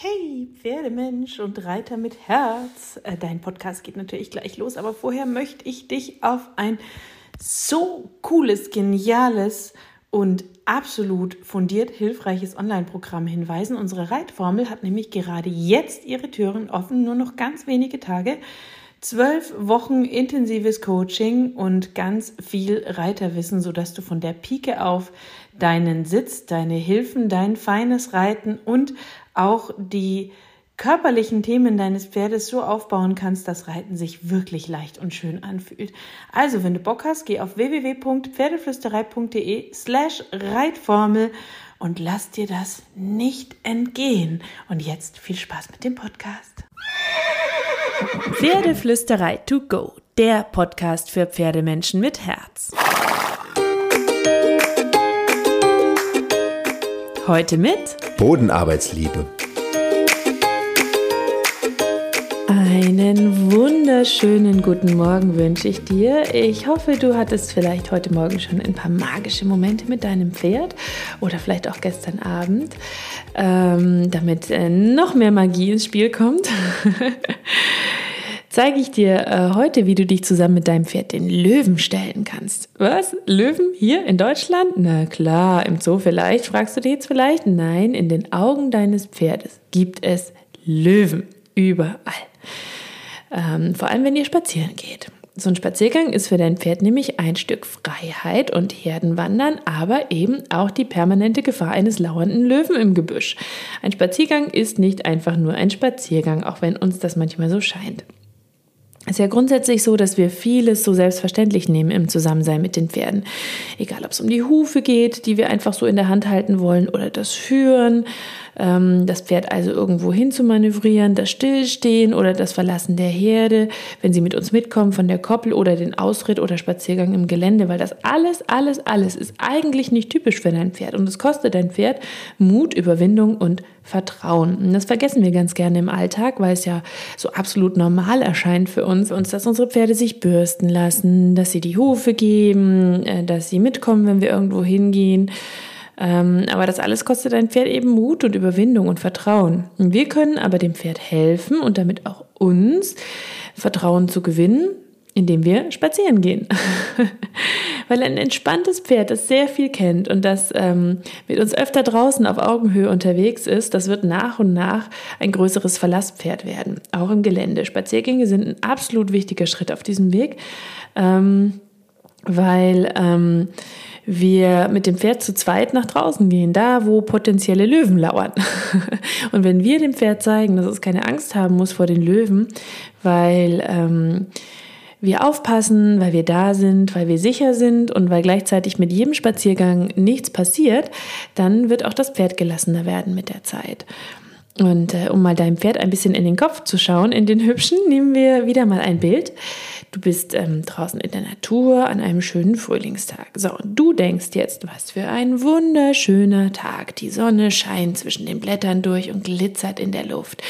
Hey Pferdemensch und Reiter mit Herz, dein Podcast geht natürlich gleich los, aber vorher möchte ich dich auf ein so cooles, geniales und absolut fundiert hilfreiches Online-Programm hinweisen. Unsere Reitformel hat nämlich gerade jetzt ihre Türen offen, nur noch ganz wenige Tage. 12 Wochen intensives Coaching und ganz viel Reiterwissen, sodass du von der Pike auf deinen Sitz, deine Hilfen, dein feines Reiten und auch die körperlichen Themen deines Pferdes so aufbauen kannst, dass Reiten sich wirklich leicht und schön anfühlt. Also, wenn du Bock hast, geh auf www.pferdeflüsterei.de/Reitformel und lass dir das nicht entgehen. Und jetzt viel Spaß mit dem Podcast. Pferdeflüsterei to go, der Podcast für Pferdemenschen mit Herz. Heute mit Bodenarbeitsliebe. Einen wunderschönen guten Morgen wünsche ich dir. Ich hoffe, du hattest vielleicht heute Morgen schon ein paar magische Momente mit deinem Pferd oder vielleicht auch gestern Abend, damit noch mehr Magie ins Spiel kommt. Zeige ich dir heute, wie du dich zusammen mit deinem Pferd den Löwen stellen kannst. Was? Löwen hier in Deutschland? Na klar, im Zoo vielleicht, fragst du dich jetzt vielleicht. Nein, in den Augen deines Pferdes gibt es Löwen. Überall. Vor allem, wenn ihr spazieren geht. So ein Spaziergang ist für dein Pferd nämlich ein Stück Freiheit und Herdenwandern, aber eben auch die permanente Gefahr eines lauernden Löwen im Gebüsch. Ein Spaziergang ist nicht einfach nur ein Spaziergang, auch wenn uns das manchmal so scheint. Es ist ja grundsätzlich so, dass wir vieles so selbstverständlich nehmen im Zusammensein mit den Pferden. Egal, ob es um die Hufe geht, die wir einfach so in der Hand halten wollen, oder das Führen, das Pferd also irgendwo hin zu manövrieren, das Stillstehen oder das Verlassen der Herde, wenn sie mit uns mitkommen von der Koppel oder den Ausritt oder Spaziergang im Gelände, weil das alles ist eigentlich nicht typisch für dein Pferd und es kostet dein Pferd Mut, Überwindung und Vertrauen. Und das vergessen wir ganz gerne im Alltag, weil es ja so absolut normal erscheint für uns, dass unsere Pferde sich bürsten lassen, dass sie die Hufe geben, dass sie mitkommen, wenn wir irgendwo hingehen. Aber das alles kostet ein Pferd eben Mut und Überwindung und Vertrauen. Wir können aber dem Pferd helfen und damit auch uns Vertrauen zu gewinnen, indem wir spazieren gehen. Weil ein entspanntes Pferd, das sehr viel kennt und das mit uns öfter draußen auf Augenhöhe unterwegs ist, das wird nach und nach ein größeres Verlasspferd werden, auch im Gelände. Spaziergänge sind ein absolut wichtiger Schritt auf diesem Weg, weil wir mit dem Pferd zu zweit nach draußen gehen, da wo potenzielle Löwen lauern. Und wenn wir dem Pferd zeigen, dass es keine Angst haben muss vor den Löwen, weil wir aufpassen, weil wir da sind, weil wir sicher sind und weil gleichzeitig mit jedem Spaziergang nichts passiert, dann wird auch das Pferd gelassener werden mit der Zeit. Und um mal deinem Pferd ein bisschen in den Kopf zu schauen, in den Hübschen, nehmen wir wieder mal ein Bild. Du bist draußen in der Natur an einem schönen Frühlingstag. So, und du denkst jetzt, was für ein wunderschöner Tag. Die Sonne scheint zwischen den Blättern durch und glitzert in der Luft.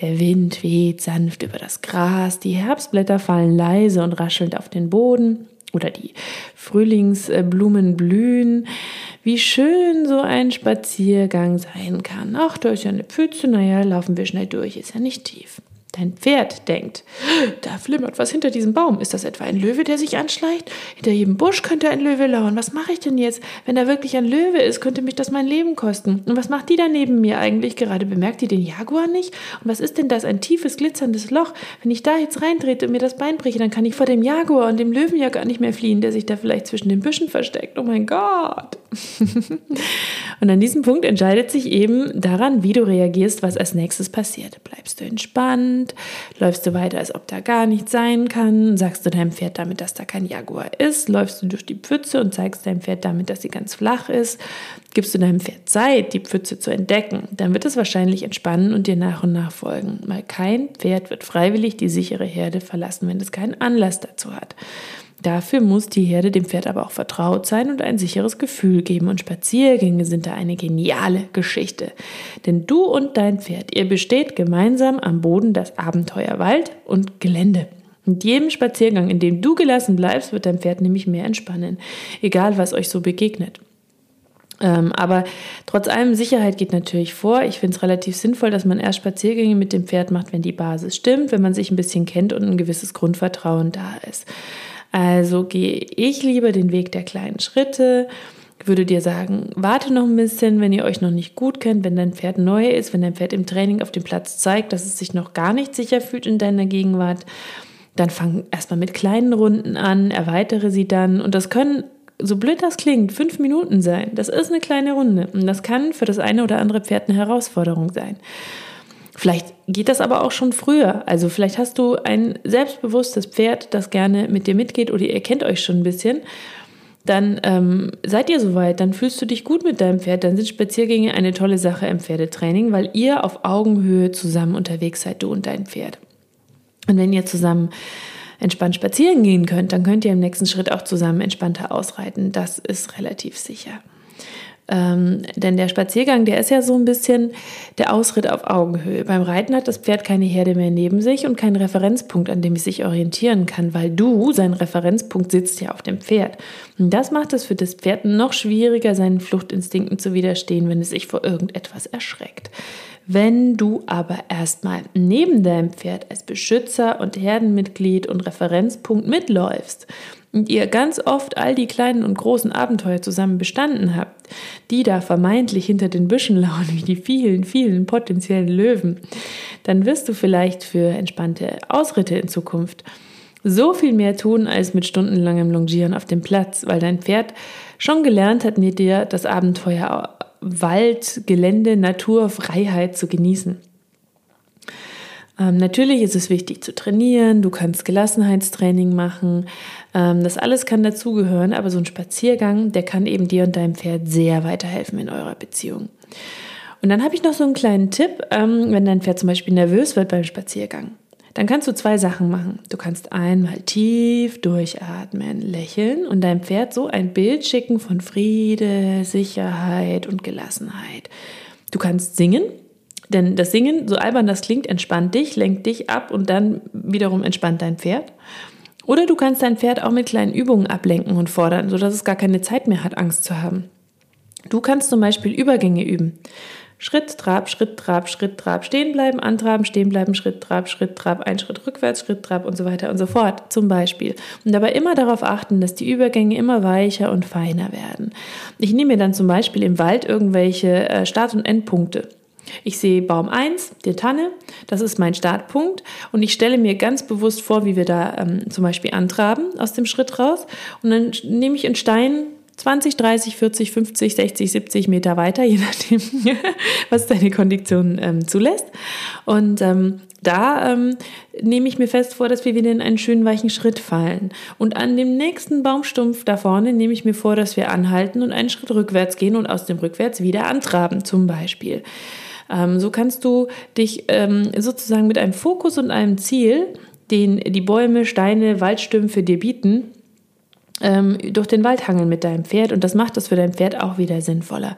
Der Wind weht sanft über das Gras. Die Herbstblätter fallen leise und raschelnd auf den Boden. Oder die Frühlingsblumen blühen. Wie schön so ein Spaziergang sein kann. Ach, da ist ja eine Pfütze, naja, laufen wir schnell durch, ist ja nicht tief. Dein Pferd denkt, da flimmert was hinter diesem Baum. Ist das etwa ein Löwe, der sich anschleicht? Hinter jedem Busch könnte ein Löwe lauern. Was mache ich denn jetzt? Wenn da wirklich ein Löwe ist, könnte mich das mein Leben kosten. Und was macht die da neben mir eigentlich gerade? Bemerkt die den Jaguar nicht? Und was ist denn das? Ein tiefes, glitzerndes Loch. Wenn ich da jetzt reintrete und mir das Bein breche, dann kann ich vor dem Jaguar und dem Löwen ja gar nicht mehr fliehen, der sich da vielleicht zwischen den Büschen versteckt. Oh mein Gott! Und an diesem Punkt entscheidet sich eben daran, wie du reagierst, was als nächstes passiert. Bleibst du entspannt? Läufst du weiter, als ob da gar nichts sein kann? Sagst du deinem Pferd damit, dass da kein Jaguar ist? Läufst du durch die Pfütze und zeigst deinem Pferd damit, dass sie ganz flach ist? Gibst du deinem Pferd Zeit, die Pfütze zu entdecken? Dann wird es wahrscheinlich entspannen und dir nach und nach folgen. Weil kein Pferd wird freiwillig die sichere Herde verlassen, wenn es keinen Anlass dazu hat. Dafür muss die Herde dem Pferd aber auch vertraut sein und ein sicheres Gefühl geben. Und Spaziergänge sind da eine geniale Geschichte. Denn du und dein Pferd, ihr besteht gemeinsam am Boden das Abenteuer Wald und Gelände. Mit jedem Spaziergang, in dem du gelassen bleibst, wird dein Pferd nämlich mehr entspannen. Egal, was euch so begegnet. Aber trotz allem, Sicherheit geht natürlich vor. Ich finde es relativ sinnvoll, dass man erst Spaziergänge mit dem Pferd macht, wenn die Basis stimmt, wenn man sich ein bisschen kennt und ein gewisses Grundvertrauen da ist. Also gehe ich lieber den Weg der kleinen Schritte. Ich würde dir sagen, warte noch ein bisschen, wenn ihr euch noch nicht gut kennt, wenn dein Pferd neu ist, wenn dein Pferd im Training auf dem Platz zeigt, dass es sich noch gar nicht sicher fühlt in deiner Gegenwart, dann fang erstmal mit kleinen Runden an, erweitere sie dann. Und das können, so blöd das klingt, 5 Minuten sein. Das ist eine kleine Runde und das kann für das eine oder andere Pferd eine Herausforderung sein. Vielleicht geht das aber auch schon früher. Also vielleicht hast du ein selbstbewusstes Pferd, das gerne mit dir mitgeht oder ihr kennt euch schon ein bisschen. Dann seid ihr soweit, dann fühlst du dich gut mit deinem Pferd, dann sind Spaziergänge eine tolle Sache im Pferdetraining, weil ihr auf Augenhöhe zusammen unterwegs seid, du und dein Pferd. Und wenn ihr zusammen entspannt spazieren gehen könnt, dann könnt ihr im nächsten Schritt auch zusammen entspannter ausreiten. Das ist relativ sicher. Denn der Spaziergang, der ist ja so ein bisschen der Ausritt auf Augenhöhe. Beim Reiten hat das Pferd keine Herde mehr neben sich und keinen Referenzpunkt, an dem es sich orientieren kann, weil du, sein Referenzpunkt, sitzt ja auf dem Pferd. Und das macht es für das Pferd noch schwieriger, seinen Fluchtinstinkten zu widerstehen, wenn es sich vor irgendetwas erschreckt. Wenn du aber erstmal neben deinem Pferd als Beschützer und Herdenmitglied und Referenzpunkt mitläufst und ihr ganz oft all die kleinen und großen Abenteuer zusammen bestanden habt, die da vermeintlich hinter den Büschen lauern, wie die vielen, vielen potenziellen Löwen, dann wirst du vielleicht für entspannte Ausritte in Zukunft so viel mehr tun als mit stundenlangem Longieren auf dem Platz, weil dein Pferd schon gelernt hat, mit dir das Abenteuer Wald, Gelände, Natur, Freiheit zu genießen. Natürlich ist es wichtig zu trainieren, du kannst Gelassenheitstraining machen, das alles kann dazugehören, aber so ein Spaziergang, der kann eben dir und deinem Pferd sehr weiterhelfen in eurer Beziehung. Und dann habe ich noch so einen kleinen Tipp, wenn dein Pferd zum Beispiel nervös wird beim Spaziergang, dann kannst du 2 Sachen machen. Du kannst einmal tief durchatmen, lächeln und deinem Pferd so ein Bild schicken von Friede, Sicherheit und Gelassenheit. Du kannst singen, denn das Singen, so albern das klingt, entspannt dich, lenkt dich ab und dann wiederum entspannt dein Pferd. Oder du kannst dein Pferd auch mit kleinen Übungen ablenken und fordern, sodass es gar keine Zeit mehr hat, Angst zu haben. Du kannst zum Beispiel Übergänge üben. Schritt, Trab, Schritt, Trab, Schritt, Trab, stehen bleiben, antraben, stehen bleiben, Schritt, Trab, ein Schritt rückwärts, Schritt, Trab und so weiter und so fort zum Beispiel. Und dabei immer darauf achten, dass die Übergänge immer weicher und feiner werden. Ich nehme mir dann zum Beispiel im Wald irgendwelche Start- und Endpunkte. Ich sehe Baum 1, die Tanne, das ist mein Startpunkt und ich stelle mir ganz bewusst vor, wie wir da zum Beispiel antraben aus dem Schritt raus und dann nehme ich einen Stein 20, 30, 40, 50, 60, 70 Meter weiter, je nachdem, was deine Kondition zulässt. Und da nehme ich mir fest vor, dass wir wieder in einen schönen weichen Schritt fallen. Und an dem nächsten Baumstumpf da vorne nehme ich mir vor, dass wir anhalten und einen Schritt rückwärts gehen und aus dem Rückwärts wieder antraben zum Beispiel. So kannst du dich sozusagen mit einem Fokus und einem Ziel, den die Bäume, Steine, Waldstümpfe dir bieten, durch den Wald hangeln mit deinem Pferd und das macht es für dein Pferd auch wieder sinnvoller,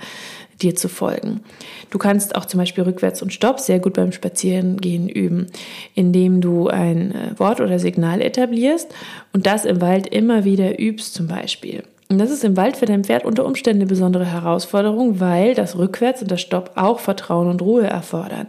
dir zu folgen. Du kannst auch zum Beispiel Rückwärts und Stopp sehr gut beim Spazierengehen üben, indem du ein Wort oder Signal etablierst und das im Wald immer wieder übst zum Beispiel. Und das ist im Wald für dein Pferd unter Umständen eine besondere Herausforderung, weil das Rückwärts und das Stopp auch Vertrauen und Ruhe erfordern.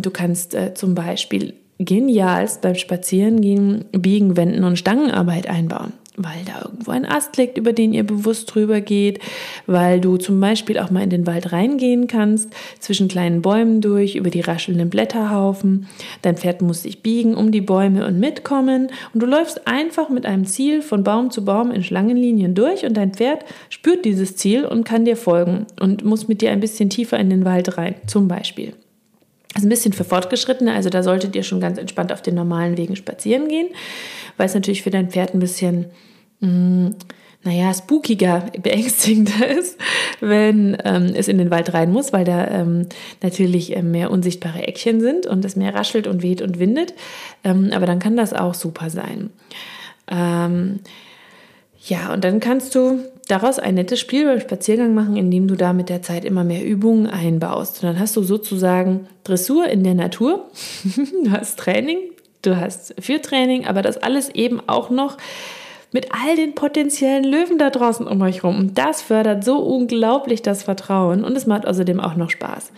Du kannst zum Beispiel genialst beim Spazierengehen Biegen, Wenden und Stangenarbeit einbauen, weil da irgendwo ein Ast liegt, über den ihr bewusst drüber geht, weil du zum Beispiel auch mal in den Wald reingehen kannst, zwischen kleinen Bäumen durch, über die raschelnden Blätterhaufen. Dein Pferd muss sich biegen um die Bäume und mitkommen und du läufst einfach mit einem Ziel von Baum zu Baum in Schlangenlinien durch und dein Pferd spürt dieses Ziel und kann dir folgen und muss mit dir ein bisschen tiefer in den Wald rein, zum Beispiel. Das ist ein bisschen für Fortgeschrittene, also da solltet ihr schon ganz entspannt auf den normalen Wegen spazieren gehen, weil es natürlich für dein Pferd ein bisschen, spookiger, beängstigender ist, wenn es in den Wald rein muss, weil da natürlich mehr unsichtbare Eckchen sind und es mehr raschelt und weht und windet, aber dann kann das auch super sein. Und dann kannst du daraus ein nettes Spiel beim Spaziergang machen, indem du da mit der Zeit immer mehr Übungen einbaust. Und dann hast du sozusagen Dressur in der Natur, du hast Training, du hast Führtraining, aber das alles eben auch noch mit all den potenziellen Löwen da draußen um euch rum. Und das fördert so unglaublich das Vertrauen und es macht außerdem auch noch Spaß.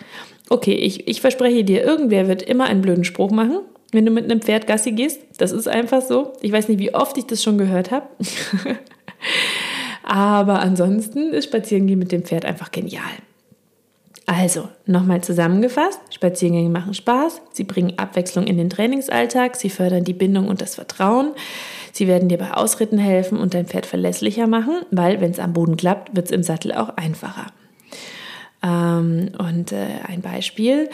Okay, ich verspreche dir, irgendwer wird immer einen blöden Spruch machen, wenn du mit einem Pferd Gassi gehst. Das ist einfach so. Ich weiß nicht, wie oft ich das schon gehört habe. Aber ansonsten ist Spazierengehen mit dem Pferd einfach genial. Also, nochmal zusammengefasst, Spaziergänge machen Spaß, sie bringen Abwechslung in den Trainingsalltag, sie fördern die Bindung und das Vertrauen, sie werden dir bei Ausritten helfen und dein Pferd verlässlicher machen, weil wenn es am Boden klappt, wird es im Sattel auch einfacher. Ein Beispiel,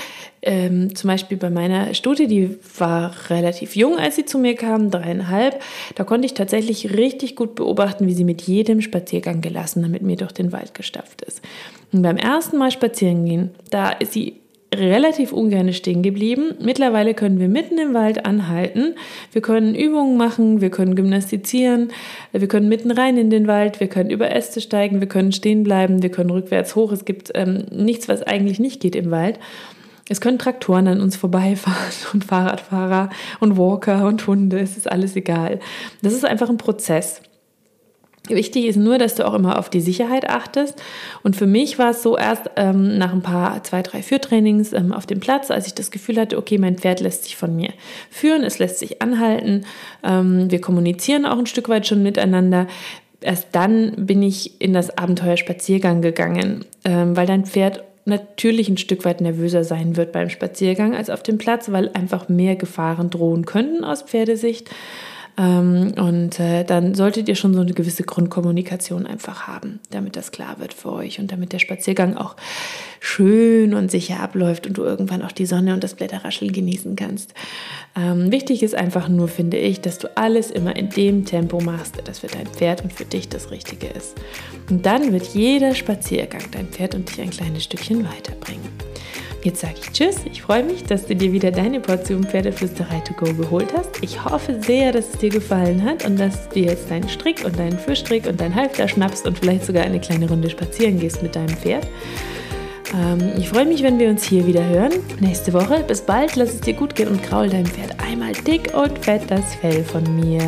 zum Beispiel bei meiner Stute, die war relativ jung, als sie zu mir kam, 3,5, da konnte ich tatsächlich richtig gut beobachten, wie sie mit jedem Spaziergang gelassen mit mir durch den Wald gestapft ist. Und beim ersten Mal spazieren gehen, da ist sie relativ ungern stehen geblieben. Mittlerweile können wir mitten im Wald anhalten, wir können Übungen machen, wir können gymnastizieren, wir können mitten rein in den Wald, wir können über Äste steigen, wir können stehen bleiben, wir können rückwärts hoch. Es gibt nichts, was eigentlich nicht geht im Wald. Es können Traktoren an uns vorbeifahren und Fahrradfahrer und Walker und Hunde, es ist alles egal. Das ist einfach ein Prozess. Wichtig ist nur, dass du auch immer auf die Sicherheit achtest. Und für mich war es so erst nach ein paar 2, 3 Führtrainings auf dem Platz, als ich das Gefühl hatte, okay, mein Pferd lässt sich von mir führen, es lässt sich anhalten, wir kommunizieren auch ein Stück weit schon miteinander. Erst dann bin ich in das Abenteuer Spaziergang gegangen, weil dein Pferd natürlich ein Stück weit nervöser sein wird beim Spaziergang als auf dem Platz, weil einfach mehr Gefahren drohen könnten aus Pferdesicht. Dann solltet ihr schon so eine gewisse Grundkommunikation einfach haben, damit das klar wird für euch und damit der Spaziergang auch schön und sicher abläuft und du irgendwann auch die Sonne und das Blätterrascheln genießen kannst. Wichtig ist einfach nur, finde ich, dass du alles immer in dem Tempo machst, das für dein Pferd und für dich das Richtige ist. Und dann wird jeder Spaziergang dein Pferd und dich ein kleines Stückchen weiterbringen. Jetzt sage ich Tschüss. Ich freue mich, dass du dir wieder deine Portion Pferdeflüsterei to go geholt hast. Ich hoffe sehr, dass es dir gefallen hat und dass du jetzt deinen Strick und deinen Fischstrick und deinen Halfter schnappst und vielleicht sogar eine kleine Runde spazieren gehst mit deinem Pferd. Ich freue mich, wenn wir uns hier wieder hören. Nächste Woche. Bis bald. Lass es dir gut gehen und kraul deinem Pferd einmal dick und fett das Fell von mir.